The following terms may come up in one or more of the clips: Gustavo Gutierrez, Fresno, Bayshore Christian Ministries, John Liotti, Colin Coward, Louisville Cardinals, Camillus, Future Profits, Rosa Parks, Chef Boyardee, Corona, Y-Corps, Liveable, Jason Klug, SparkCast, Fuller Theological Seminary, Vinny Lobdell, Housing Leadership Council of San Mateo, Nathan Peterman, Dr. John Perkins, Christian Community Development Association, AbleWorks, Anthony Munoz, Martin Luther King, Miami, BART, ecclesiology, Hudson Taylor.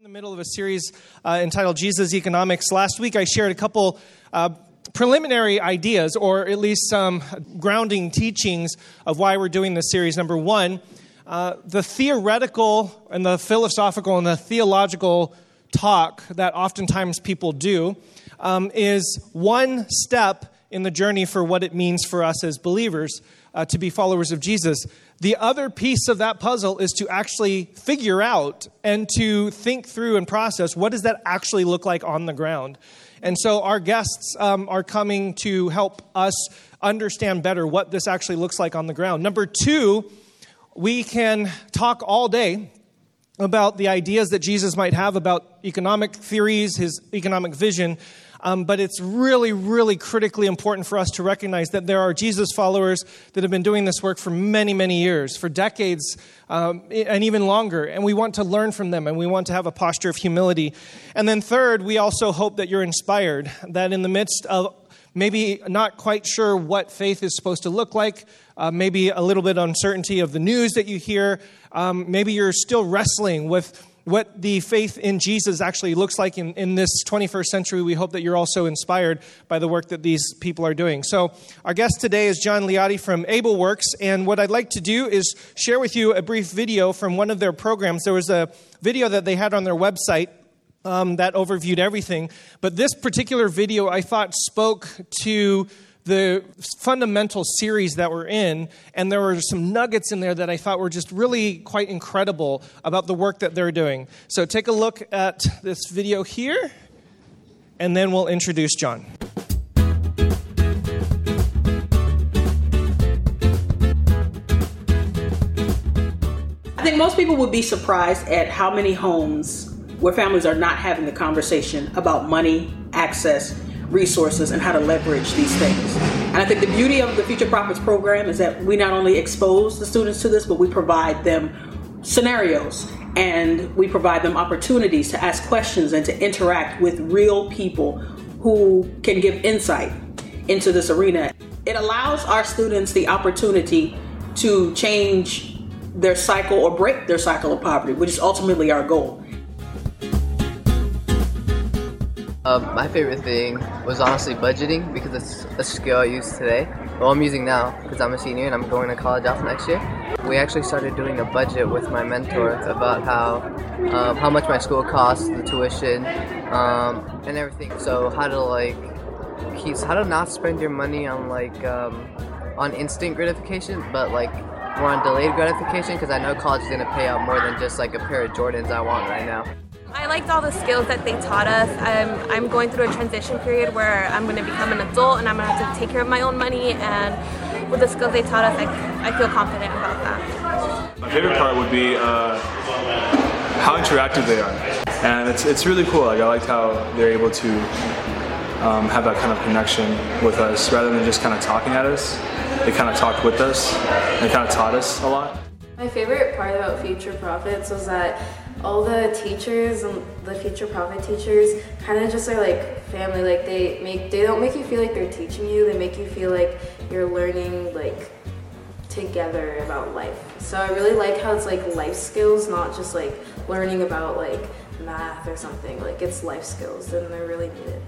In the middle of a series entitled Jesus Economics. Last week I shared a couple preliminary ideas, or at least some grounding teachings of why we're doing this series. Number one, the theoretical and the philosophical and the theological talk that oftentimes people do is one step in the journey for what it means for us as believers to be followers of Jesus. The other piece of that puzzle is to actually figure out and to think through and process what does that actually look like on the ground. And so our guests are coming to help us understand better what this actually looks like on the ground. Number two, we can talk all day about the ideas that Jesus might have about economic theories, his economic vision, but it's really, really critically important for us to recognize that there are Jesus followers that have been doing this work for many, many years, for decades, and even longer. And we want to learn from them, and we want to have a posture of humility. And then third, we also hope that you're inspired, that in the midst of maybe not quite sure what faith is supposed to look like, maybe a little bit of uncertainty of the news that you hear, maybe you're still wrestling with what the faith in Jesus actually looks like in this 21st century. We hope that you're also inspired by the work that these people are doing. So our guest today is John Liotti from AbleWorks, and what I'd like to do is share with you a brief video from one of their programs. There was a video that they had on their website that overviewed everything, but this particular video I thought spoke to the fundamental series that we're in, and there were some nuggets in there that I thought were just really quite incredible about the work that they're doing. So take a look at this video here, and then we'll introduce John. I think most people would be surprised at how many homes where families are not having the conversation about money, access, resources, and how to leverage these things. And I think the beauty of the Future Profits program is that we not only expose the students to this, but we provide them scenarios and we provide them opportunities to ask questions and to interact with real people who can give insight into this arena. It allows our students the opportunity to change their cycle or break their cycle of poverty, which is ultimately our goal. My favorite thing was honestly budgeting, because it's a skill I use today. Well, I'm using now because I'm a senior and I'm going to college after next year. We actually started doing a budget with my mentor about how much my school costs, the tuition, and everything. So how to not spend your money on on instant gratification, but more on delayed gratification, because I know college is going to pay out more than just a pair of Jordans I want right now. I liked all the skills that they taught us. I'm going through a transition period where I'm going to become an adult and I'm going to have to take care of my own money, and with the skills they taught us, I feel confident about that. My favorite part would be how interactive they are, and it's really cool. I liked how they're able to have that kind of connection with us rather than just kind of talking at us. They kind of talked with us and kind of taught us a lot. My favorite part about Future Profits was that all the teachers and the Future Profit teachers kind of just are family. They don't make you feel like they're teaching you. They make you feel like you're learning together about life. So I really like how it's life skills, not just learning about math or something. It's life skills, and they're really needed.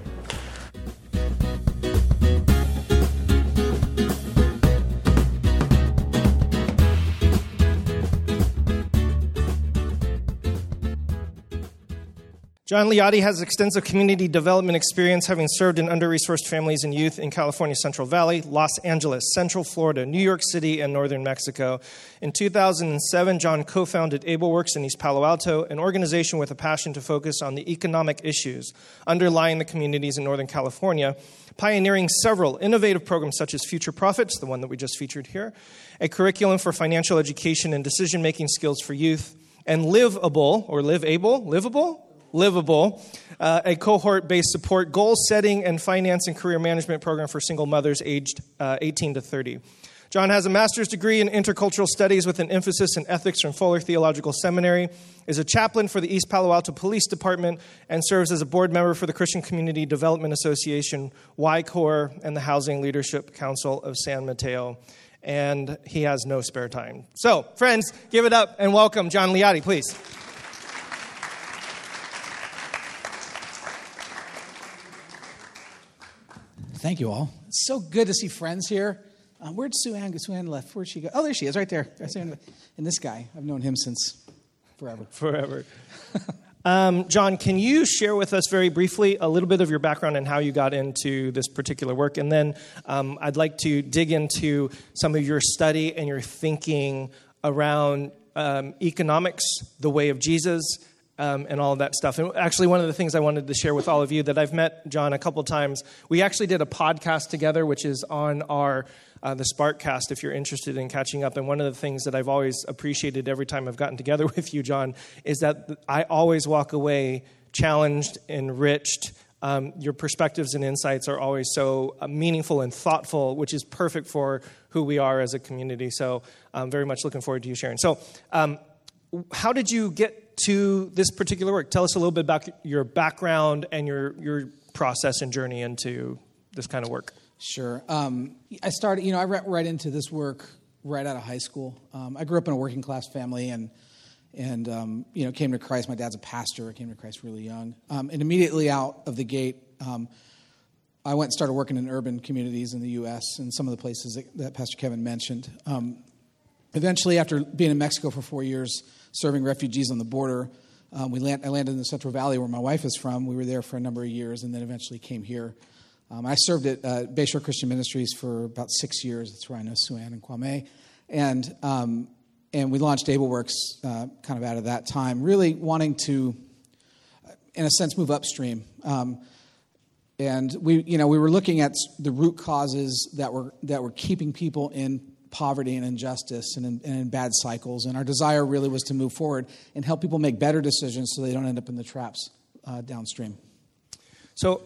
John Liotti has extensive community development experience, having served in under-resourced families and youth in California's Central Valley, Los Angeles, Central Florida, New York City, and Northern Mexico. In 2007, John co-founded AbleWorks in East Palo Alto, an organization with a passion to focus on the economic issues underlying the communities in Northern California, pioneering several innovative programs such as Future Profits, the one that we just featured here, a curriculum for financial education and decision-making skills for youth, and Liveable, a cohort-based support, goal-setting, and finance and career management program for single mothers aged 18 to 30. John has a master's degree in intercultural studies with an emphasis in ethics from Fuller Theological Seminary, is a chaplain for the East Palo Alto Police Department, and serves as a board member for the Christian Community Development Association, Y-Corps, and the Housing Leadership Council of San Mateo. And he has no spare time. So, friends, give it up and welcome John Liotti, please. Thank you all. It's so good to see friends here. Where'd Sue Ann go? Sue Ann left. Where'd she go? Oh, there she is, right there. And this guy, I've known him since forever. John, can you share with us very briefly a little bit of your background and how you got into this particular work? And then I'd like to dig into some of your study and your thinking around economics, the way of Jesus, and all of that stuff. And actually, one of the things I wanted to share with all of you that I've met John a couple times, we actually did a podcast together, which is on our the SparkCast, if you're interested in catching up. And one of the things that I've always appreciated every time I've gotten together with you, John, is that I always walk away challenged, enriched. Your perspectives and insights are always so meaningful and thoughtful, which is perfect for who we are as a community. So I'm very much looking forward to you sharing. So how did you get to this particular work? Tell us a little bit about your background and your process and journey into this kind of work. Sure. I started, I ran right into this work right out of high school. I grew up in a working class family and came to Christ. My dad's a pastor. I came to Christ really young. And immediately out of the gate, I went and started working in urban communities in the U.S. and some of the places that Pastor Kevin mentioned. Eventually, after being in Mexico for 4 years, serving refugees on the border, I landed in the Central Valley where my wife is from. We were there for a number of years and then eventually came here. I served at Bayshore Christian Ministries for about 6 years. That's where I know Sue Ann and Kwame. And we launched AbleWorks kind of out of that time, really wanting to, in a sense, move upstream. And we were looking at the root causes that were keeping people in poverty and injustice and in bad cycles. And our desire really was to move forward and help people make better decisions so they don't end up in the traps downstream. So.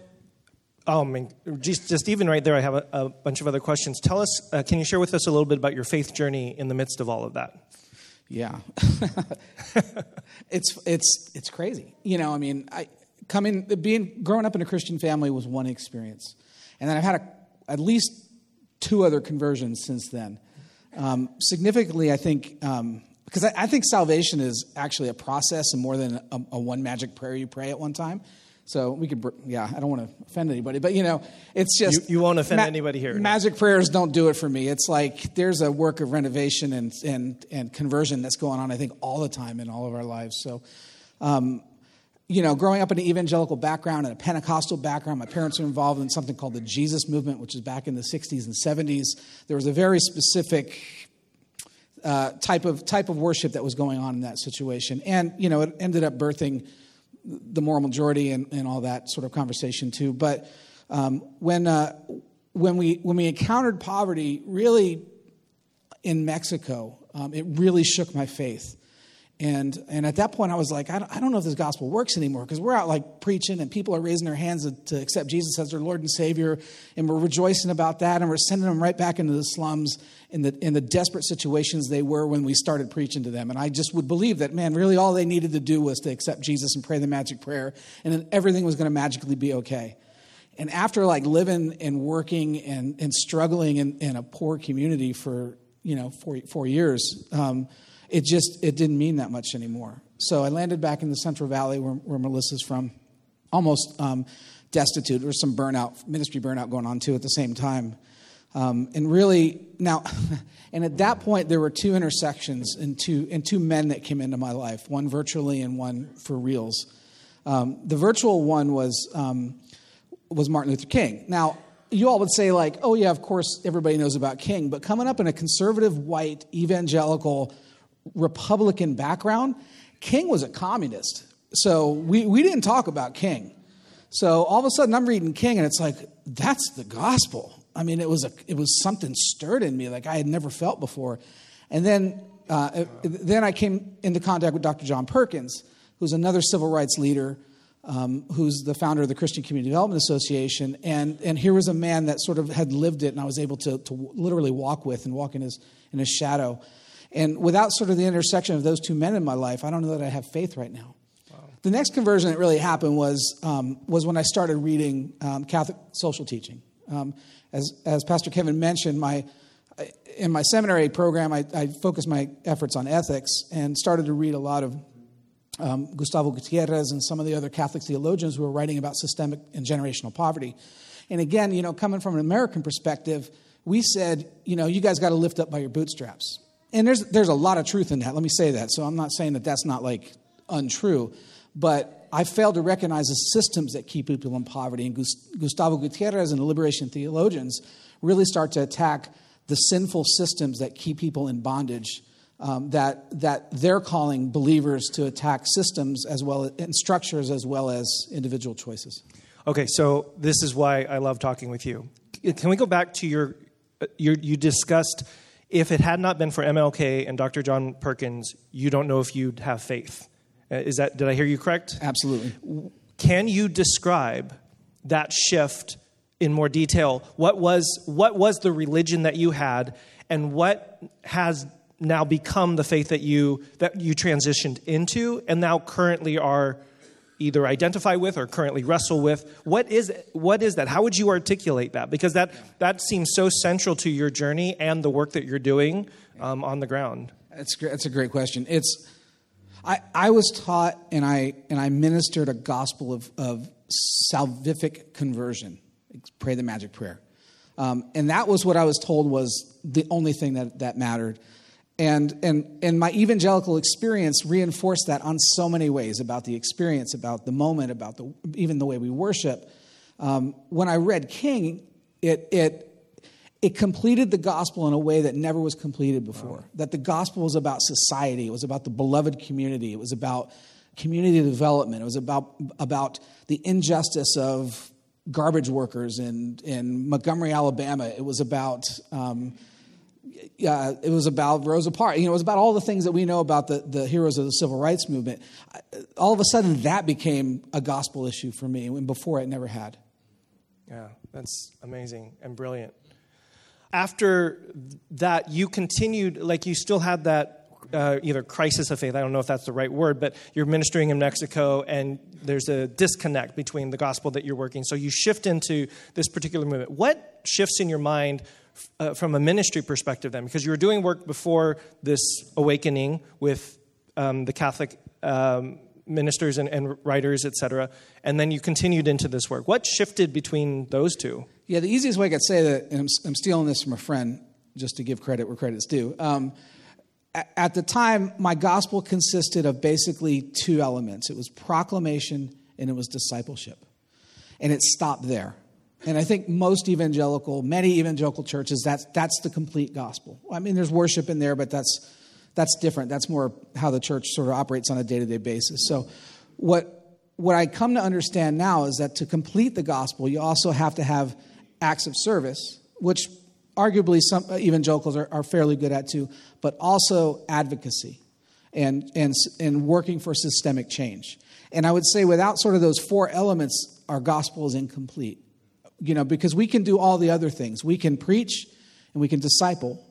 Oh, I mean, just even right there, I have a bunch of other questions. Tell us, can you share with us a little bit about your faith journey in the midst of all of that? Yeah, it's crazy. Growing up in a Christian family was one experience, and then I've had at least two other conversions since then. Significantly, I think, because I think salvation is actually a process and more than a one magic prayer you pray at one time. So we could, I don't want to offend anybody, but it's just you won't offend anybody here. Magic prayers don't do it for me. It's like there's a work of renovation and conversion that's going on, I think, all the time in all of our lives. So, growing up in an evangelical background and a Pentecostal background, my parents were involved in something called the Jesus movement, which is back in the '60s and '70s. There was a very specific type of worship that was going on in that situation, and it ended up birthing the moral majority and all that sort of conversation too. But when we encountered poverty really in Mexico, it really shook my faith. And at that point, I was like, I don't know if this gospel works anymore, because we're out like preaching and people are raising their hands to accept Jesus as their Lord and Savior, and we're rejoicing about that, and we're sending them right back into the slums in the desperate situations they were when we started preaching to them. And I just would believe that, man, really all they needed to do was to accept Jesus and pray the magic prayer, and then everything was going to magically be okay. And after like living and working and struggling in a poor community for 4 years. It didn't mean that much anymore. So I landed back in the Central Valley where Melissa's from, almost destitute. There was some ministry burnout going on too at the same time. And at that point there were two intersections and two men that came into my life, one virtually and one for reals. The virtual one was Martin Luther King. Now, you all would say like, oh yeah, of course everybody knows about King, but coming up in a conservative, white, evangelical Republican background, King was a communist. So we didn't talk about King. So all of a sudden I'm reading King and it's like, that's the gospel. I mean, it was something stirred in me like I had never felt before. And then I came into contact with Dr. John Perkins, who's another civil rights leader, who's the founder of the Christian Community Development Association. And here was a man that sort of had lived it, and I was able to literally walk with and walk in his shadow. And without sort of the intersection of those two men in my life, I don't know that I have faith right now. Wow. The next conversion that really happened was when I started reading Catholic social teaching. As Pastor Kevin mentioned, in my seminary program, I focused my efforts on ethics and started to read a lot of Gustavo Gutierrez and some of the other Catholic theologians who were writing about systemic and generational poverty. And again, you know, coming from an American perspective, we said, you know, you guys got to lift up by your bootstraps. And there's a lot of truth in that. Let me say that. So I'm not saying that that's not like untrue, but I failed to recognize the systems that keep people in poverty. And Gustavo Gutierrez and the liberation theologians really start to attack the sinful systems that keep people in bondage. That they're calling believers to attack systems as well as, and structures as well as individual choices. Okay, so this is why I love talking with you. Can we go back to your you discussed if it had not been for MLK and Dr. John Perkins, you don't know if you'd have faith. Is that, did I hear you correct? Absolutely. Can you describe that shift in more detail? What was the religion that you had, and what has now become the faith that you transitioned into and now currently are either identify with or currently wrestle with? What is that? How would you articulate that? Because that seems so central to your journey and the work that you're doing on the ground. That's a great question. I was taught and I ministered a gospel of salvific conversion. Pray the magic prayer. And that was what I was told was the only thing that mattered. And my evangelical experience reinforced that on so many ways, about the experience, about the moment, about the even the way we worship. When I read King, it completed the gospel in a way that never was completed before. Wow. That the gospel was about society, it was about the beloved community, it was about community development, it was about the injustice of garbage workers in Montgomery, Alabama. It was about it was about Rosa Parks. You know, it was about all the things that we know about the heroes of the civil rights movement. All of a sudden, that became a gospel issue for me, when before it never had. Yeah, that's amazing and brilliant. After that, you continued, like you still had that either crisis of faith. I don't know if that's the right word, but you're ministering in Mexico, and there's a disconnect between the gospel that you're working. So you shift into this particular movement. What shifts in your mind from a ministry perspective then? Because you were doing work before this awakening with the Catholic ministers and writers, et cetera, and then you continued into this work. What shifted between those two? Yeah, the easiest way I could say that, and I'm stealing this from a friend just to give credit where credit's due. At the time, my gospel consisted of basically two elements. It was proclamation and it was discipleship. And it stopped there. And I think many evangelical churches, that's the complete gospel. I mean, there's worship in there, but that's different. That's more how the church sort of operates on a day-to-day basis. So what I come to understand now is that to complete the gospel, you also have to have acts of service, which arguably some evangelicals are fairly good at too, but also advocacy and working for systemic change. And I would say without sort of those four elements, our gospel is incomplete. You know, because we can do all the other things. We can preach and we can disciple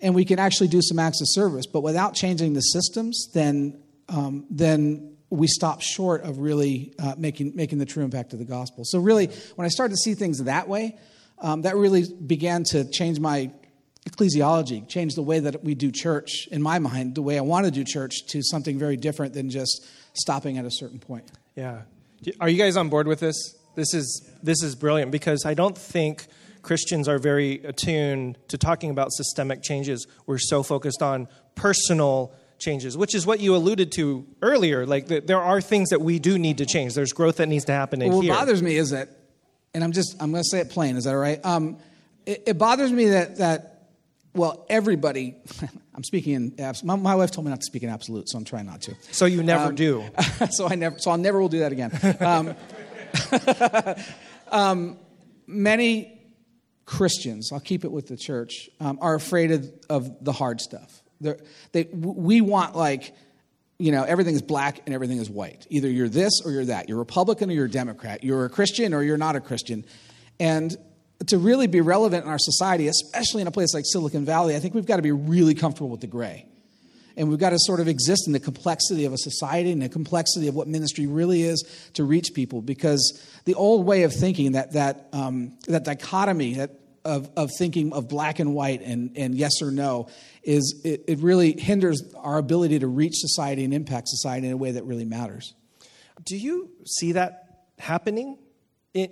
and we can actually do some acts of service. But without changing the systems, then we stop short of really making the true impact of the gospel. So really, when I started to see things that way, that really began to change my ecclesiology, change the way that we do church, in my mind, the way I want to do church, to something very different than just stopping at a certain point. Yeah. Are you guys on board with this? This is brilliant, because I don't think Christians are very attuned to talking about systemic changes. We're so focused on personal changes, which is what you alluded to earlier. Like there are things that we do need to change. There's growth that needs to happen in here. What bothers me is that, and I'm going to say it plain. Is that all right? It bothers me that everybody. I'm speaking in absolute. My wife told me not to speak in absolute, so I'm trying not to. So you never do. So I'll never will do that again. Many Christians, I'll keep it with the church, are afraid of the hard stuff. We want, like, you know, everything's black and everything is white. Either you're this or you're that. You're Republican or you're Democrat. You're a Christian or you're not a Christian. And to really be relevant in our society, especially in a place like Silicon Valley, I think we've got to be really comfortable with the gray. And we've got to sort of exist in the complexity of a society and the complexity of what ministry really is to reach people. Because the old way of thinking, that dichotomy of thinking of black and white and yes or no, it really hinders our ability to reach society and impact society in a way that really matters. Do you see that happening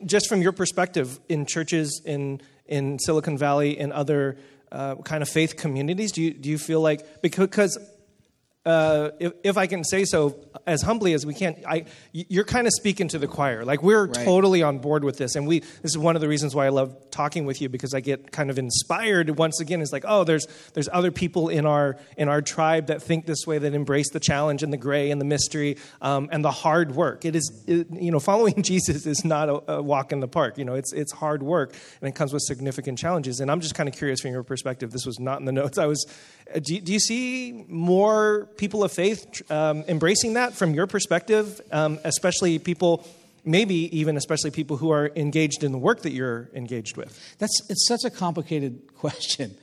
just from your perspective in churches in Silicon Valley and other kind of faith communities, do you feel like, because if I can say so as humbly as we can, you're kind of speaking to the choir. Like, we're right. Totally on board with this, and this is one of the reasons why I love talking with you, because I get kind of inspired once again. It's like, oh, there's other people in our tribe that think this way, that embrace the challenge and the gray and the mystery and the hard work. It is following Jesus is not a walk in the park. It's hard work, and it comes with significant challenges. And I'm just kind of curious from your perspective. This was not in the notes. Do you see more people of faith embracing that from your perspective, especially people who are engaged in the work that you're engaged with? It's such a complicated question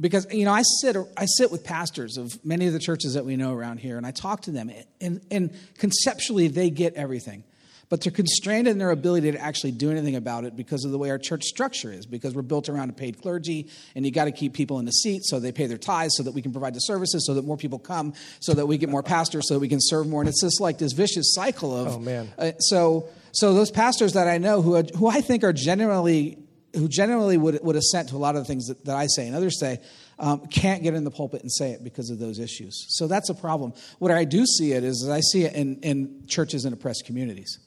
because, I sit with pastors of many of the churches that we know around here, and I talk to them, and conceptually they get everything. But they're constrained in their ability to actually do anything about it because of the way our church structure is, because we're built around a paid clergy, and you got to keep people in the seat so they pay their tithes so that we can provide the services, so that more people come, so that we get more pastors, so that we can serve more. And it's just like this vicious cycle of... Oh, man. So those pastors that I know who I think are generally would assent to a lot of the things that I say and others say, can't get in the pulpit and say it because of those issues. So that's a problem. What I do see it is I see it in churches in oppressed communities.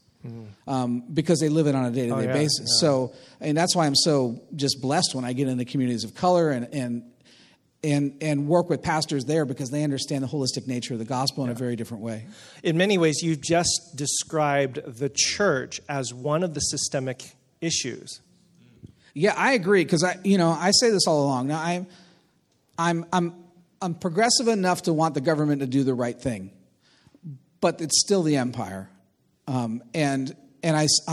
Because they live it on a day-to-day basis. Yeah. So, and that's why I'm so just blessed when I get into communities of color and work with pastors there, because they understand the holistic nature of the gospel in a very different way. In many ways, you've just described the church as one of the systemic issues. Yeah, I agree, because I say this all along. Now, I'm progressive enough to want the government to do the right thing, but it's still the empire. I'm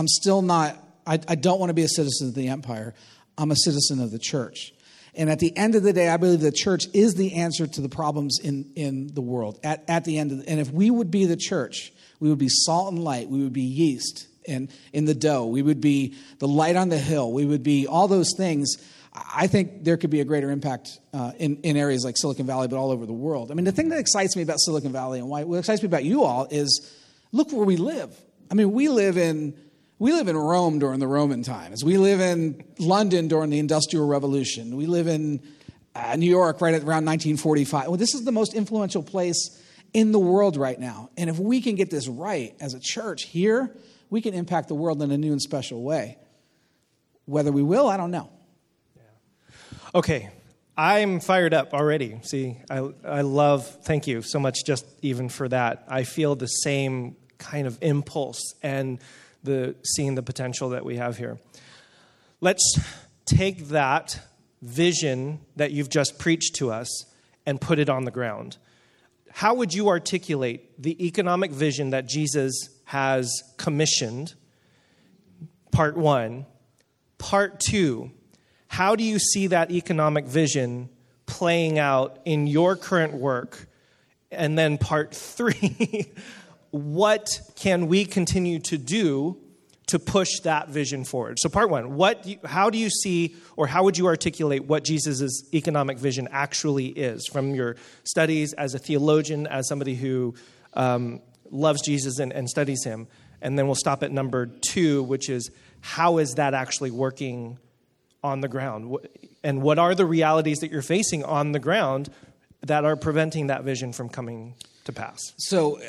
still not, I don't want to be a citizen of the empire. I'm a citizen of the church. And at the end of the day, I believe the church is the answer to the problems in the world at the end. And if we would be the church, we would be salt and light. We would be yeast and in the dough. We would be the light on the hill. We would be all those things. I think there could be a greater impact in areas like Silicon Valley, but all over the world. I mean, the thing that excites me about Silicon Valley and what excites me about you all is, look where we live. I mean, we live in Rome during the Roman times. We live in London during the Industrial Revolution. We live in New York right around 1945. Well, this is the most influential place in the world right now. And if we can get this right as a church here, we can impact the world in a new and special way. Whether we will, I don't know. Yeah. Okay. I'm fired up already. See, I love, thank you so much just even for that. I feel the same kind of impulse and seeing the potential that we have here. Let's take that vision that you've just preached to us and put it on the ground. How would you articulate the economic vision that Jesus has commissioned? Part one. Part two. How do you see that economic vision playing out in your current work? And then part three, what can we continue to do to push that vision forward? So part one, how do you see, or how would you articulate what Jesus' economic vision actually is from your studies as a theologian, as somebody who loves Jesus and studies him? And then we'll stop at number two, which is, how is that actually working on the ground, and what are the realities that you're facing on the ground that are preventing that vision from coming to pass? So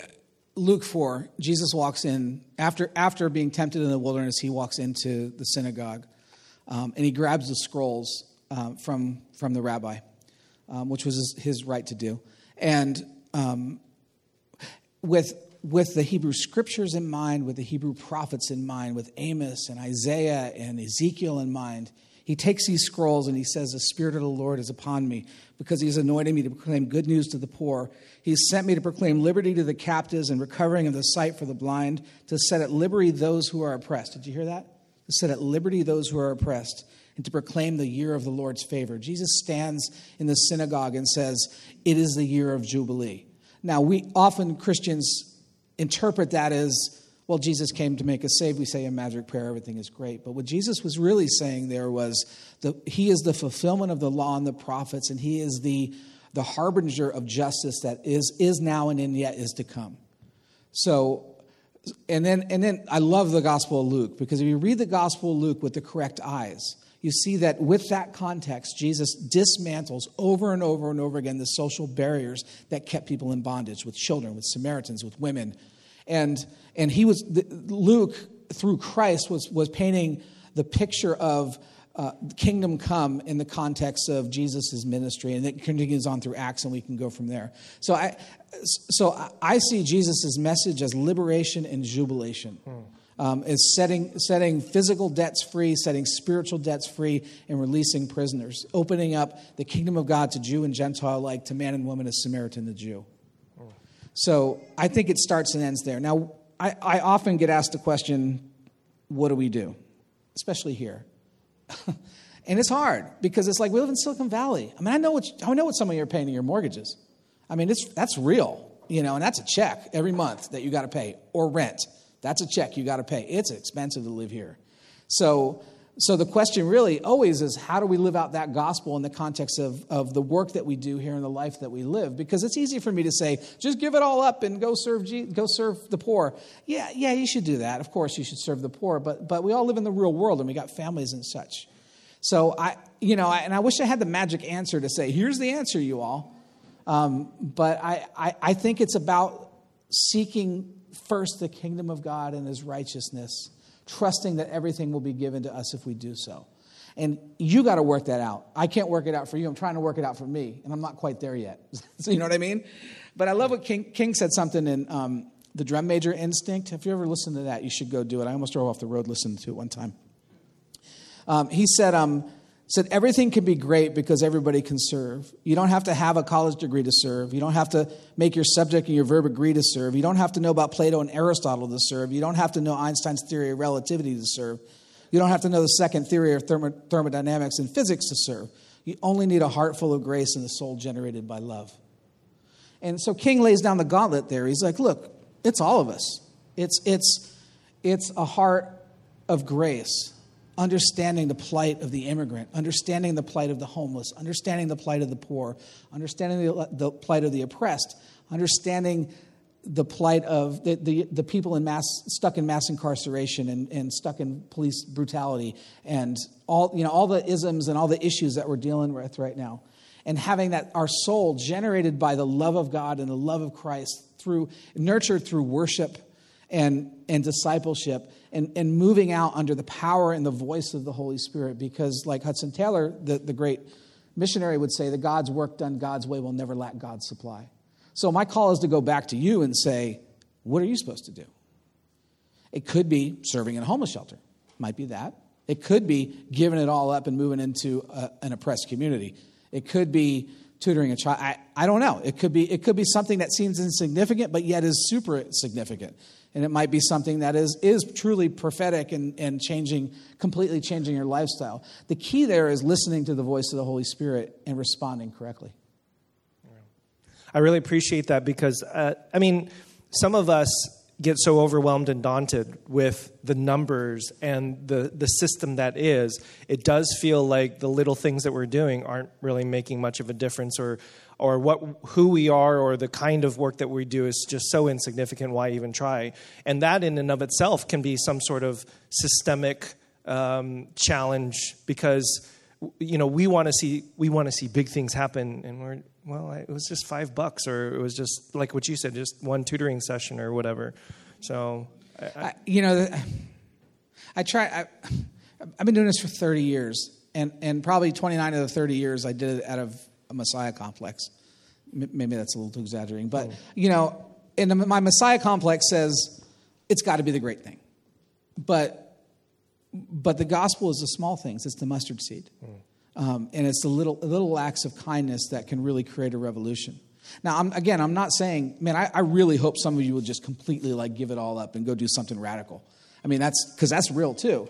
Luke 4, Jesus walks in, after being tempted in the wilderness, he walks into the synagogue, and he grabs the scrolls from the rabbi, which was his right to do. And with the Hebrew scriptures in mind, with the Hebrew prophets in mind, with Amos and Isaiah and Ezekiel in mind, he takes these scrolls and he says, "The Spirit of the Lord is upon me, because he's anointed me to proclaim good news to the poor. He's sent me to proclaim liberty to the captives and recovering of the sight for the blind, to set at liberty those who are oppressed." Did you hear that? To set at liberty those who are oppressed, and to proclaim the year of the Lord's favor. Jesus stands in the synagogue and says, "It is the year of Jubilee." Now, we often, Christians, interpret that as, well, Jesus came to make us saved. We say a magic prayer, everything is great. But what Jesus was really saying there was he is the fulfillment of the law and the prophets, and he is the harbinger of justice that is now and yet is to come. So And then I love the Gospel of Luke, because if you read the Gospel of Luke with the correct eyes, you see that with that context, Jesus dismantles over and over and over again the social barriers that kept people in bondage, with children, with Samaritans, with women. And he was, Luke, through Christ, was painting the picture of kingdom come in the context of Jesus' ministry, and it continues on through Acts, and we can go from there. So I see Jesus' message as liberation and jubilation. Is setting physical debts free, setting spiritual debts free, and releasing prisoners, opening up the kingdom of God to Jew and Gentile, like to man and woman as Samaritan to Jew. So I think it starts and ends there. Now, I often get asked the question, what do we do? Especially here. And it's hard, because it's like, we live in Silicon Valley. I mean, I know what some of you are paying in your mortgages. I mean, that's real, and that's a check every month that you got to pay, or rent. That's a check you got to pay. It's expensive to live here. So the question really always is, how do we live out that gospel in the context of the work that we do here and the life that we live? Because it's easy for me to say, just give it all up and go serve the poor. Yeah, you should do that. Of course, you should serve the poor. But we all live in the real world, and we got families and such. So I wish I had the magic answer to say, here's the answer, you all. But I think it's about seeking first the kingdom of God and his righteousness, trusting that everything will be given to us if we do so. And you got to work that out. I can't work it out for you. I'm trying to work it out for me, and I'm not quite there yet. So you know what I mean? But I love what King said something in The Drum Major Instinct. If you ever listened to that, you should go do it. I almost drove off the road listening to it one time. He said everything can be great because everybody can serve. You don't have to have a college degree to serve. You don't have to make your subject and your verb agree to serve. You don't have to know about Plato and Aristotle to serve. You don't have to know Einstein's theory of relativity to serve. You don't have to know the second theory of thermodynamics and physics to serve. You only need a heart full of grace and a soul generated by love. And so King lays down the gauntlet there. He's like, look, it's all of us. It's a heart of grace. Understanding the plight of the immigrant, understanding the plight of the homeless, understanding the plight of the poor, understanding the plight of the oppressed, understanding the plight of the people stuck in mass incarceration and stuck in police brutality, and all the isms and all the issues that we're dealing with right now, and having that our soul generated by the love of God and the love of Christ nurtured through worship and discipleship, and moving out under the power and the voice of the Holy Spirit. Because like Hudson Taylor, the great missionary, would say, that God's work done God's way will never lack God's supply. So my call is to go back to you and say, what are you supposed to do? It could be serving in a homeless shelter. Might be that. It could be giving it all up and moving into an oppressed community. It could be tutoring a child. I don't know. It could be something that seems insignificant, but yet is super significant. And it might be something that is truly prophetic and completely changing your lifestyle. The key there is listening to the voice of the Holy Spirit and responding correctly. I really appreciate that, because, some of us get so overwhelmed and daunted with the numbers and the system that is. It does feel like the little things that we're doing aren't really making much of a difference, or who we are, or the kind of work that we do is just so insignificant, why even try? And that in and of itself can be some sort of systemic challenge, because we want to see big things happen, and we're, it was just $5, or it was just like what you said, just one tutoring session or whatever. So I've been doing this for 30 years, and probably 29 of the 30 years I did it out of Messiah complex. Maybe that's a little too exaggerating, but and my Messiah complex says it's got to be the great thing, but the gospel is the small things. It's the mustard seed, and it's the little acts of kindness that can really create a revolution. Now, I'm not saying, I really hope some of you will just completely give it all up and go do something radical. I mean, that's because that's real too,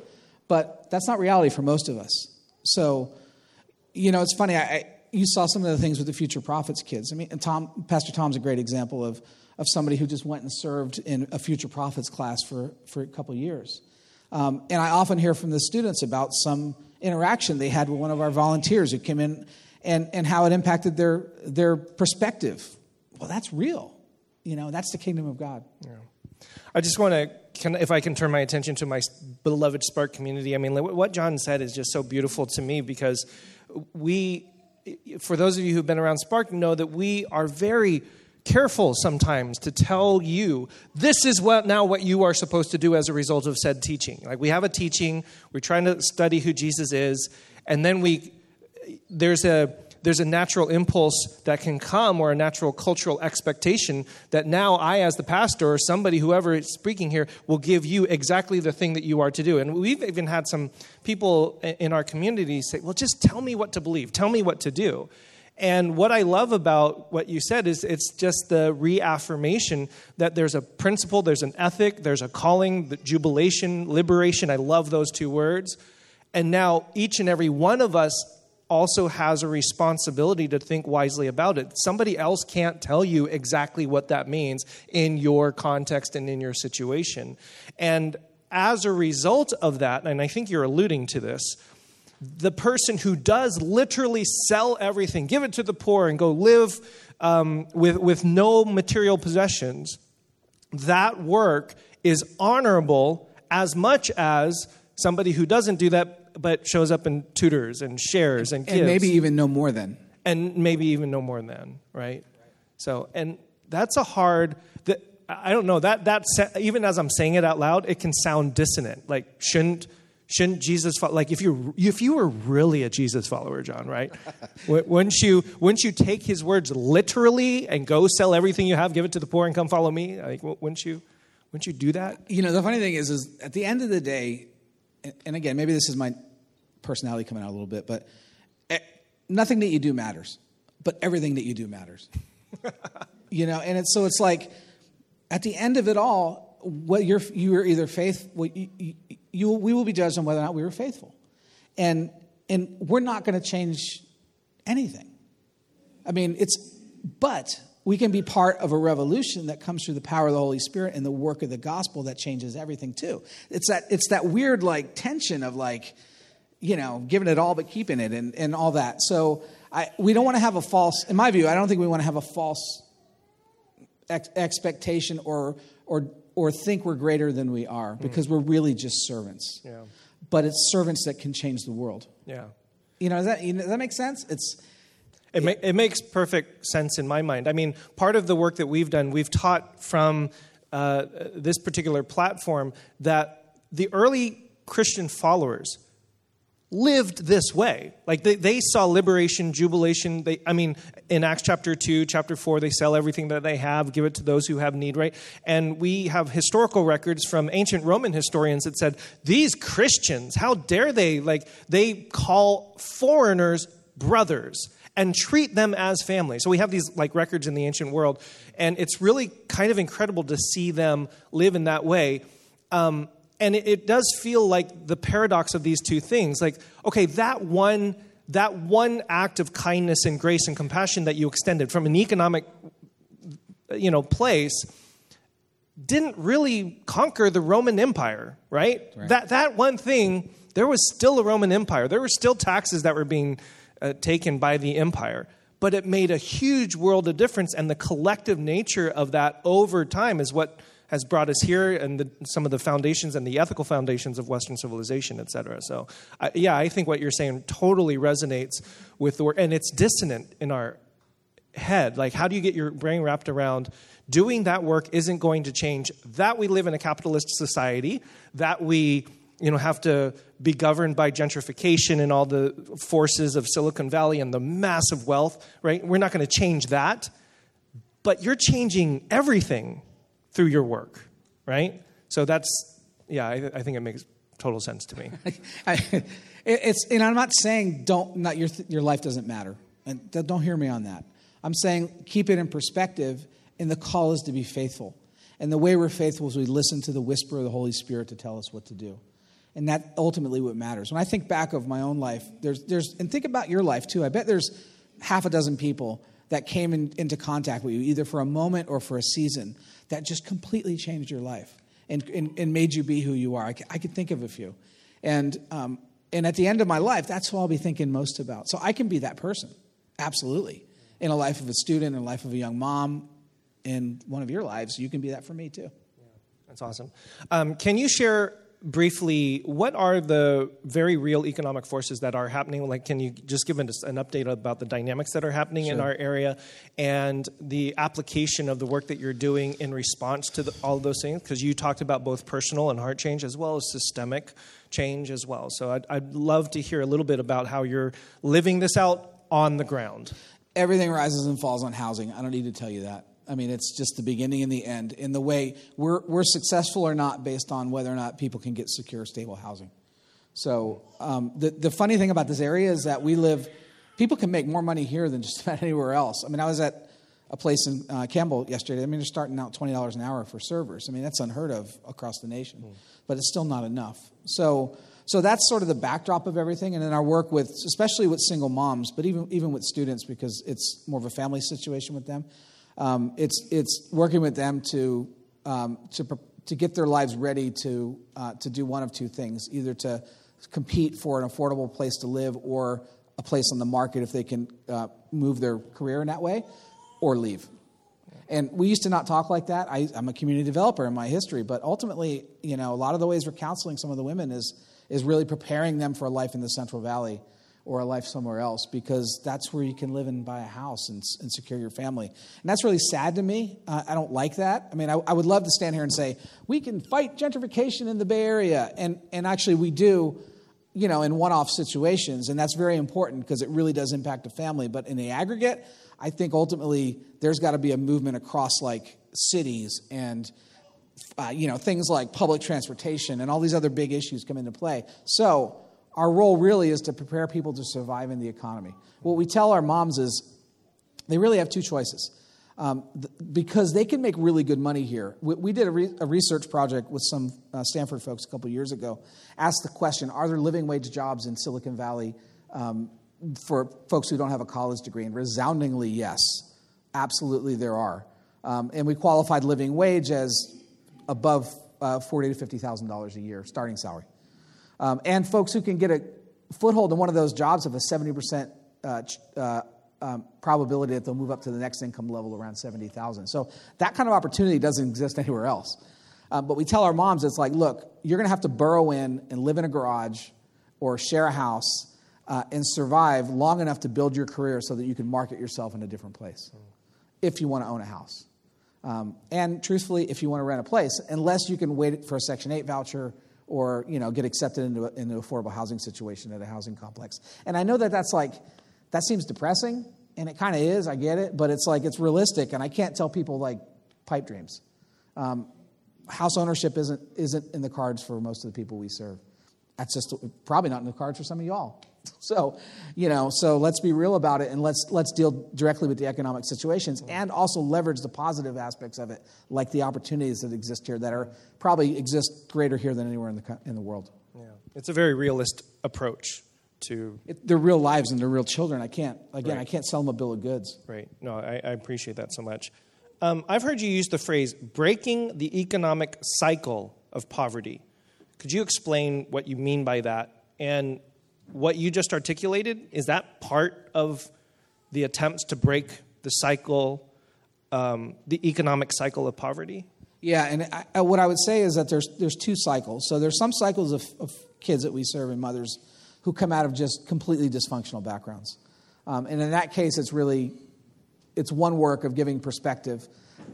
but that's not reality for most of us. So, it's funny. You saw some of the things with the Future Profits kids. I mean, and Pastor Tom's a great example of somebody who just went and served in a Future Profits class for a couple years. And I often hear from the students about some interaction they had with one of our volunteers who came in, and how it impacted their perspective. Well, that's real. That's the kingdom of God. Yeah. I just want to, if I can turn my attention to my beloved Spark community, I mean, what John said is just so beautiful to me, because we, for those of you who've been around Spark, know that we are very careful sometimes to tell you, this is what you are supposed to do as a result of said teaching. Like, we have a teaching, we're trying to study who Jesus is, and then there's a natural impulse that can come, or a natural cultural expectation that now I, as the pastor, or somebody, whoever is speaking here, will give you exactly the thing that you are to do. And we've even had some people in our community say, well, just tell me what to believe, tell me what to do. And what I love about what you said is it's just the reaffirmation that there's a principle, there's an ethic, there's a calling, the jubilation, liberation. I love those two words. And now each and every one of us also has a responsibility to think wisely about it. Somebody else can't tell you exactly what that means in your context and in your situation. And as a result of that, and I think you're alluding to this, the person who does literally sell everything, give it to the poor, and go live with no material possessions, that work is honorable as much as somebody who doesn't do that but shows up and tutors and shares and gives. And maybe even no more than. Right? So, and that's a hard... I don't know, that even as I'm saying it out loud, it can sound dissonant. Like, shouldn't Jesus follow? Like, if you were really a Jesus follower, John, right? wouldn't you take his words literally and go sell everything you have, give it to the poor, and come follow me? Like, wouldn't you do that? You know, the funny thing is at the end of the day, and again, maybe this is my personality coming out a little bit, but nothing that you do matters, but everything that you do matters. You know, and it's like at the end of it all, what you're either faithful. We will be judged on whether or not we were faithful. And we're not going to change anything. I mean, but we can be part of a revolution that comes through the power of the Holy Spirit and the work of the gospel that changes everything too. It's that weird, like, tension of, like, you know, giving it all but keeping it and all that. So we don't want to have a false, in my view, I don't think we want to have a false expectation or think we're greater than we are, because we're really just servants. Yeah. But it's servants that can change the world. Yeah. You know, does that make sense? It makes perfect sense in my mind. I mean, part of the work that we've done, we've taught from this particular platform that the early Christian followers lived this way. Like, they saw liberation, jubilation. In Acts chapter 2, chapter 4, they sell everything that they have, give it to those who have need, right? And we have historical records from ancient Roman historians that said, these Christians, how dare they? Like, they call foreigners brothers and treat them as family. So we have these, like, records in the ancient world, and it's really kind of incredible to see them live in that way. And it does feel like the paradox of these two things. Like, okay, that one act of kindness and grace and compassion that you extended from an economic, you know, place didn't really conquer the Roman Empire, right? That one thing, there was still a Roman Empire. There were still taxes that were being taken by the empire. But it made a huge world of difference, and the collective nature of that over time is what has brought us here, and some of the foundations and the ethical foundations of Western civilization, et cetera. So, I think what you're saying totally resonates with the word, and it's dissonant in our head. Like, how do you get your brain wrapped around doing that work isn't going to change, that we live in a capitalist society, that we, you know, have to be governed by gentrification and all the forces of Silicon Valley and the massive wealth, right? We're not going to change that, but you're changing everything through your work, right? So that's, I think it makes total sense to me. And I'm not saying your life doesn't matter. And don't hear me on that. I'm saying keep it in perspective, and the call is to be faithful. And the way we're faithful is we listen to the whisper of the Holy Spirit to tell us what to do. And that ultimately what matters. When I think back of my own life, and think about your life too. I bet there's half a dozen people that came into contact with you, either for a moment or for a season, that just completely changed your life and made you be who you are. I could think of a few. And at the end of my life, that's who I'll be thinking most about. So I can be that person, absolutely. In a life of a student, in a life of a young mom, in one of your lives, you can be that for me too. That's awesome. Can you share briefly what are the very real economic forces that are happening? Like, can you just give us an update about the dynamics that are happening in our area and the application of the work that you're doing in response to all of those things? Because you talked about both personal and heart change as well as systemic change as well. So I'd love to hear a little bit about how you're living this out on the ground. Everything rises and falls on housing. I don't need to tell you that. I mean, it's just the beginning and the end in the way we're successful or not based on whether or not people can get secure, stable housing. So the funny thing about this area is that people can make more money here than just about anywhere else. I mean, I was at a place in Campbell yesterday. I mean, they're starting out $20 an hour for servers. I mean, that's unheard of across the nation, but it's still not enough. So that's sort of the backdrop of everything. And then our work with, especially with single moms, but even with students, because it's more of a family situation with them. It's working with them to get their lives ready to do one of two things, either to compete for an affordable place to live or a place on the market if they can move their career in that way, or leave. And we used to not talk like that. I'm a community developer in my history, but ultimately, you know, a lot of the ways we're counseling some of the women is really preparing them for a life in the Central Valley or a life somewhere else, because that's where you can live and buy a house and secure your family. And that's really sad to me. I don't like that. I mean, I would love to stand here and say, we can fight gentrification in the Bay Area. And actually we do, you know, in one-off situations. And that's very important because it really does impact a family. But in the aggregate, I think ultimately there's got to be a movement across like cities and, you know, things like public transportation and all these other big issues come into play. So our role really is to prepare people to survive in the economy. What we tell our moms is they really have two choices because they can make really good money here. We did a research project with some Stanford folks a couple years ago, asked the question, are there living wage jobs in Silicon Valley for folks who don't have a college degree? And resoundingly, yes, absolutely there are. And we qualified living wage as above $40,000 to $50,000 a year starting salary. And folks who can get a foothold in one of those jobs have a 70% probability that they'll move up to the next income level around $70,000. So that kind of opportunity doesn't exist anywhere else. But we tell our moms, it's like, look, you're going to have to burrow in and live in a garage or share a house and survive long enough to build your career so that you can market yourself in a different place if you want to own a house. And truthfully, if you want to rent a place, unless you can wait for a Section 8 voucher or, you know, get accepted into an affordable housing situation at a housing complex. And I know that seems depressing, and it kind of is, I get it, but it's like, it's realistic, and I can't tell people, like, pipe dreams. House ownership isn't in the cards for most of the people we serve. That's just probably not in the cards for some of y'all. So, you know, so let's be real about it, and let's deal directly with the economic situations and also leverage the positive aspects of it, like the opportunities that exist here that are probably exist greater here than anywhere in the world. Yeah, it's a very realist approach to their real lives and their real children. I can't sell them a bill of goods. Right. No, I appreciate that so much. I've heard you use the phrase "breaking the economic cycle of poverty." Could you explain what you mean by that? And what you just articulated, is that part of the attempts to break the cycle, the economic cycle of poverty? Yeah, and what I would say is that there's two cycles. So there's some cycles of kids that we serve and mothers who come out of just completely dysfunctional backgrounds. And in that case, it's one work of giving perspective.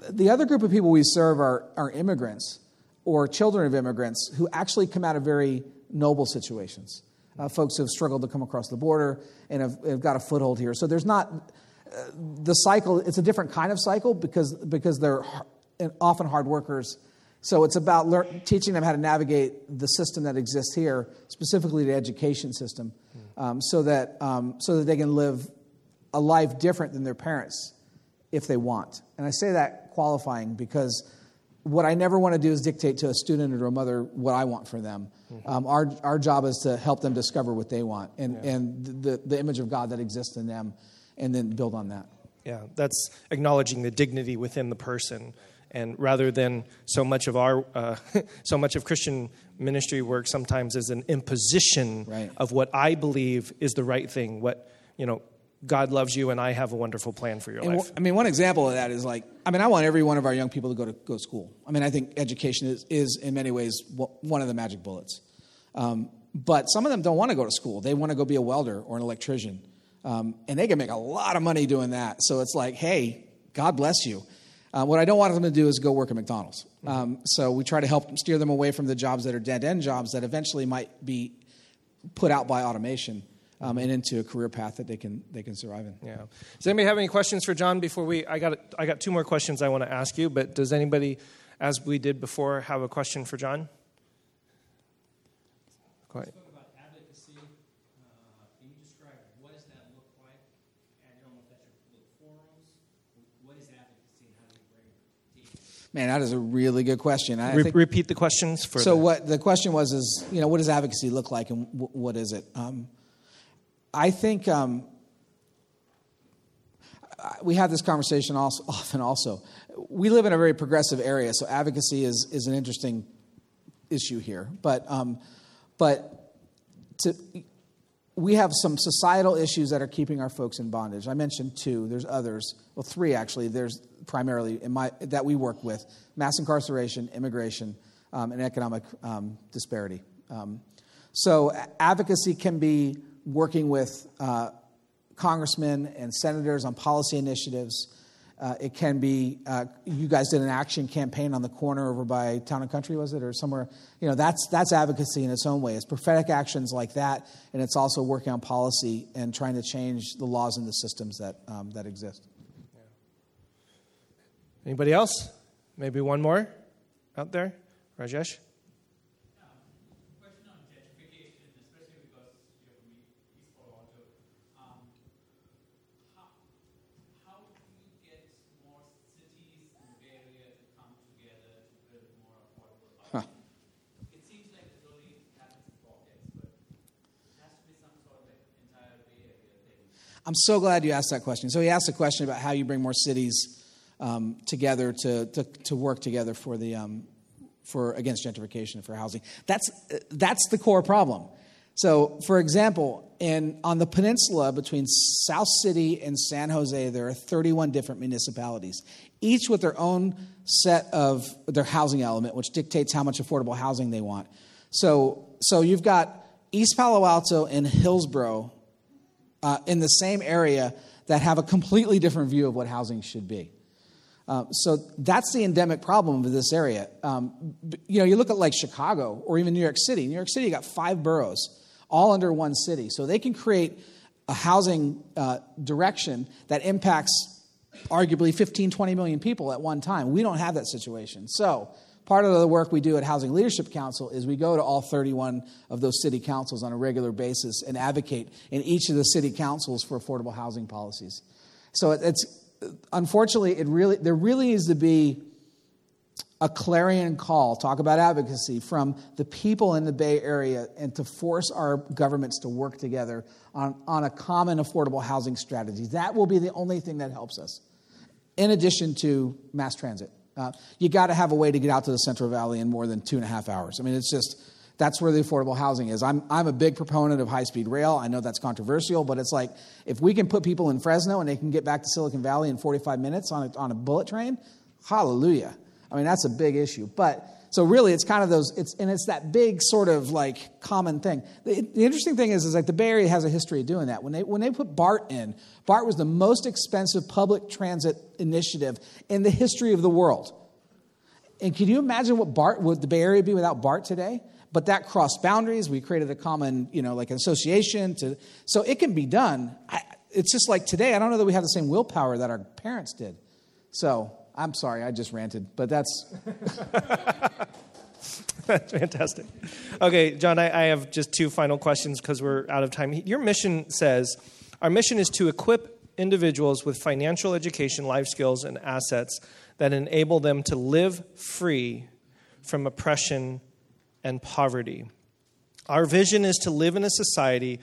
The other group of people we serve are immigrants or children of immigrants who actually come out of very noble situations. Folks who have struggled to come across the border and have got a foothold here. So there's not the cycle. It's a different kind of cycle because they're often hard workers. So it's about teaching them how to navigate the system that exists here, specifically the education system, so that they can live a life different than their parents if they want. And I say that qualifying because what I never want to do is dictate to a student or to a mother what I want for them. Our job is to help them discover what they want and the image of God that exists in them, and then build on that. Yeah, that's acknowledging the dignity within the person, and rather than so much of our so much of Christian ministry work sometimes is an imposition of what I believe is the right thing. What God loves you, and I have a wonderful plan for your life. One example of that is I want every one of our young people to go to school. I think education is in many ways one of the magic bullets. But some of them don't want to go to school. They want to go be a welder or an electrician. And they can make a lot of money doing that. So it's hey, God bless you. What I don't want them to do is go work at McDonald's. So we try to help steer them away from the jobs that are dead-end jobs that eventually might be put out by automation. And into a career path that they can survive in. Yeah. Does anybody have any questions for John before we? I got two more questions I want to ask you. But does anybody, as we did before, have a question for John? Go ahead. You spoke about advocacy. Can you describe what does that look like? I don't know if that's your forums. What is advocacy and how do you bring it to you? Man, that is a really good question. Repeat the questions for. So what the question was is what does advocacy look like and what is it? I think we have this conversation often. We live in a very progressive area, so advocacy is an interesting issue here. But we have some societal issues that are keeping our folks in bondage. I mentioned two. There's others. Well, three, actually. There's primarily that we work with. Mass incarceration, immigration, and economic disparity. So advocacy can be working with congressmen and senators on policy initiatives. It can be, you guys did an action campaign on the corner over by Town and Country, was it, or somewhere? That's advocacy in its own way. It's prophetic actions like that, and it's also working on policy and trying to change the laws and the systems that exist. Yeah. Anybody else? Maybe one more out there? Rajesh? I'm so glad you asked that question. So he asked a question about how you bring more cities together to work together for the for against gentrification and for housing. That's the core problem. So, for example, on the peninsula between South City and San Jose, there are 31 different municipalities, each with their own set of their housing element, which dictates how much affordable housing they want. So you've got East Palo Alto and Hillsborough in the same area that have a completely different view of what housing should be. So that's the endemic problem of this area. You look at Chicago or even New York City. New York City, you got 5 boroughs all under one city. So they can create a housing direction that impacts arguably 15, 20 million people at one time. We don't have that situation. So part of the work we do at Housing Leadership Council is we go to all 31 of those city councils on a regular basis and advocate in each of the city councils for affordable housing policies. So there really needs to be a clarion call, talk about advocacy, from the people in the Bay Area and to force our governments to work together on a common affordable housing strategy. That will be the only thing that helps us, in addition to mass transit. You got to have a way to get out to the Central Valley in more than 2.5 hours. That's where the affordable housing is. I'm a big proponent of high-speed rail. I know that's controversial, but it's if we can put people in Fresno and they can get back to Silicon Valley in 45 minutes on a bullet train, hallelujah. That's a big issue. But so really, it's kind of those. It's that big sort of common thing. The interesting thing is the Bay Area has a history of doing that. When they put BART in, BART was the most expensive public transit initiative in the history of the world. And can you imagine what the Bay Area be without BART today? But that crossed boundaries. We created a common, an association. So it can be done. It's just today. I don't know that we have the same willpower that our parents did. So. I'm sorry, I just ranted, but that's... That's fantastic. Okay, John, I have just 2 final questions because we're out of time. Your mission says, our mission is to equip individuals with financial education, life skills, and assets that enable them to live free from oppression and poverty. Our vision is to live in a society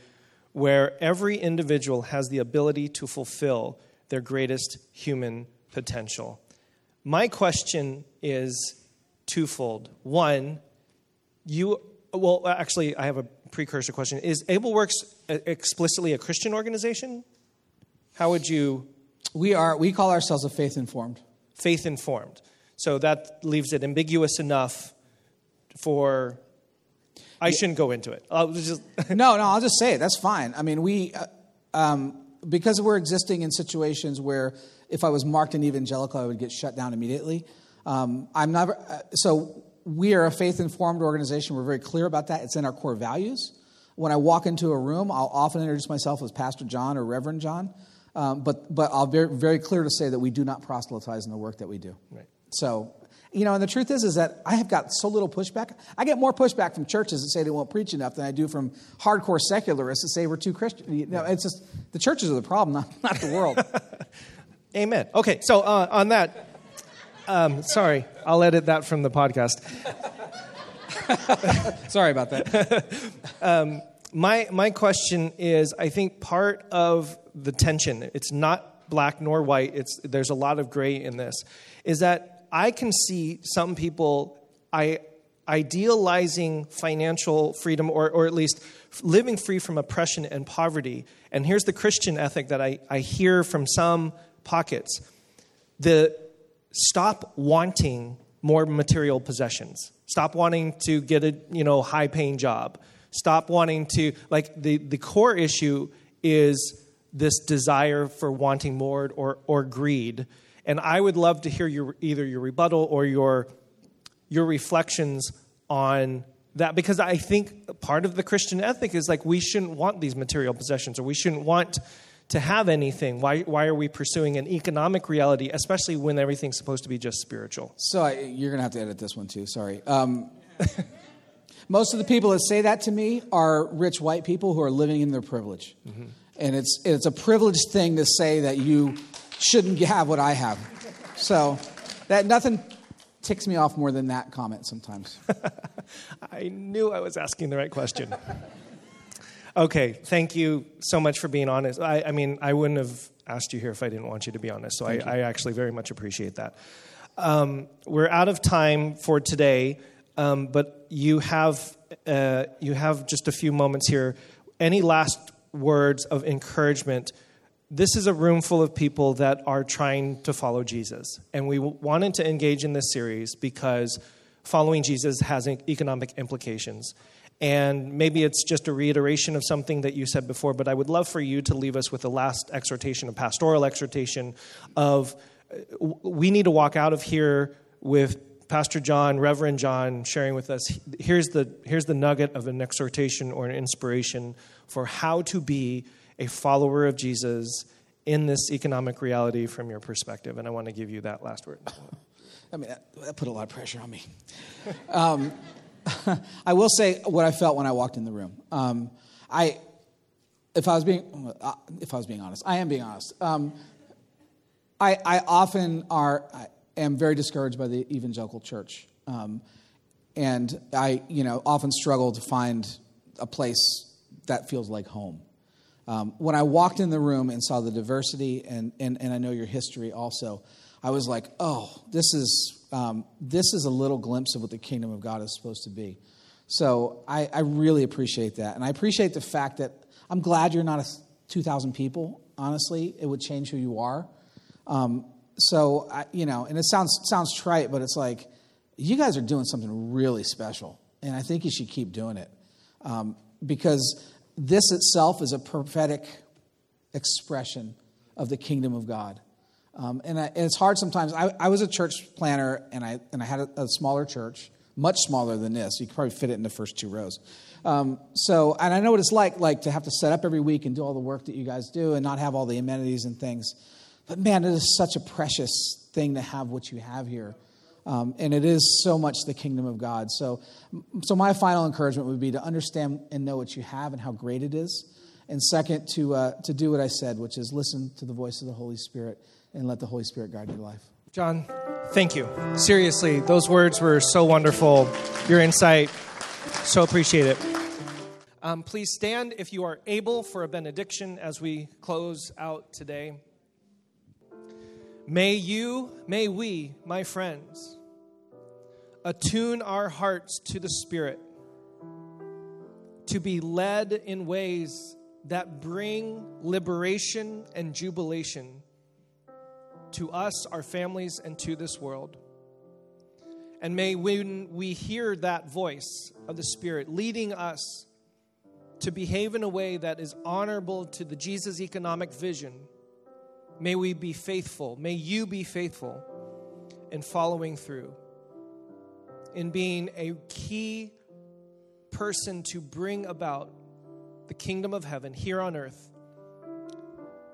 where every individual has the ability to fulfill their greatest human potential. My question is twofold. One, I have a precursor question. Is AbleWorks explicitly a Christian organization? how would you? We call ourselves a faith-informed. Faith-informed. So that leaves it ambiguous enough for, I shouldn't go into it. I'll just no, I'll just say it. That's fine. I mean, we, because we're existing in situations where if I was marked an evangelical, I would get shut down immediately. So we are a faith-informed organization. We're very clear about that. It's in our core values. When I walk into a room, I'll often introduce myself as Pastor John or Reverend John. But I'll be very clear to say that we do not proselytize in the work that we do. Right. So, and the truth is that I have got so little pushback. I get more pushback from churches that say they won't preach enough than I do from hardcore secularists that say we're too Christian. It's just the churches are the problem, not the world. Amen. Okay, so on that, sorry, I'll edit that from the podcast. Sorry about that. My question is, I think part of the tension, it's not black nor white, there's a lot of gray in this, is that I can see some people idealizing financial freedom or at least living free from oppression and poverty. And here's the Christian ethic that I hear from some pockets. The stop wanting more material possessions. Stop wanting to get a high-paying job. Stop wanting to, the core issue is this desire for wanting more or greed. And I would love to hear either your rebuttal or your reflections on that, because I think part of the Christian ethic is we shouldn't want these material possessions, or we shouldn't want to have anything. Why are we pursuing an economic reality, especially when everything's supposed to be just spiritual? So you're going to have to edit this one too, sorry. Most of the people that say that to me are rich white people who are living in their privilege. Mm-hmm. And it's a privileged thing to say that you shouldn't have what I have. So that nothing ticks me off more than that comment sometimes. I knew I was asking the right question. Okay, thank you so much for being honest. I mean, I wouldn't have asked you here if I didn't want you to be honest, so I actually very much appreciate that. We're out of time for today, but you have just a few moments here. Any last words of encouragement? This is a room full of people that are trying to follow Jesus, and we wanted to engage in this series because following Jesus has economic implications. And maybe it's just a reiteration of something that you said before, but I would love for you to leave us with the last exhortation, a pastoral exhortation of we need to walk out of here with Pastor John, Reverend John sharing with us, here's the nugget of an exhortation or an inspiration for how to be a follower of Jesus in this economic reality from your perspective. And I want to give you that last word. I mean, that put a lot of pressure on me. I will say what I felt when I walked in the room. If I was being honest, I am being honest. I am very discouraged by the evangelical church, and I, often struggle to find a place that feels like home. When I walked in the room and saw the diversity, and I know your history also, I was like, oh, this is a little glimpse of what the kingdom of God is supposed to be. So I really appreciate that. And I appreciate the fact that I'm glad you're not 2,000 people. Honestly, it would change who you are. And it sounds trite, but it's like, you guys are doing something really special. And I think you should keep doing it. Because this itself is a prophetic expression of the kingdom of God. And it's hard sometimes. I was a church planner, and I had a smaller church, much smaller than this. You could probably fit it in the first two rows. And I know what it's like to have to set up every week and do all the work that you guys do and not have all the amenities and things. But man, it is such a precious thing to have what you have here. And it is so much the kingdom of God. So my final encouragement would be to understand and know what you have and how great it is. And second, to do what I said, which is listen to the voice of the Holy Spirit and let the Holy Spirit guide your life. John, thank you. Seriously, those words were so wonderful. Your insight, so appreciate it. Please stand if you are able for a benediction as we close out today. May we, my friends, attune our hearts to the Spirit, to be led in ways that bring liberation and jubilation to us, our families, and to this world. And may when we hear that voice of the Spirit leading us to behave in a way that is honorable to the Jesus economic vision, may we be faithful. May you be faithful in following through, in being a key person to bring about the kingdom of heaven here on earth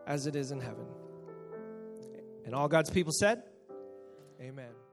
as it is in heaven. And all God's people said, amen.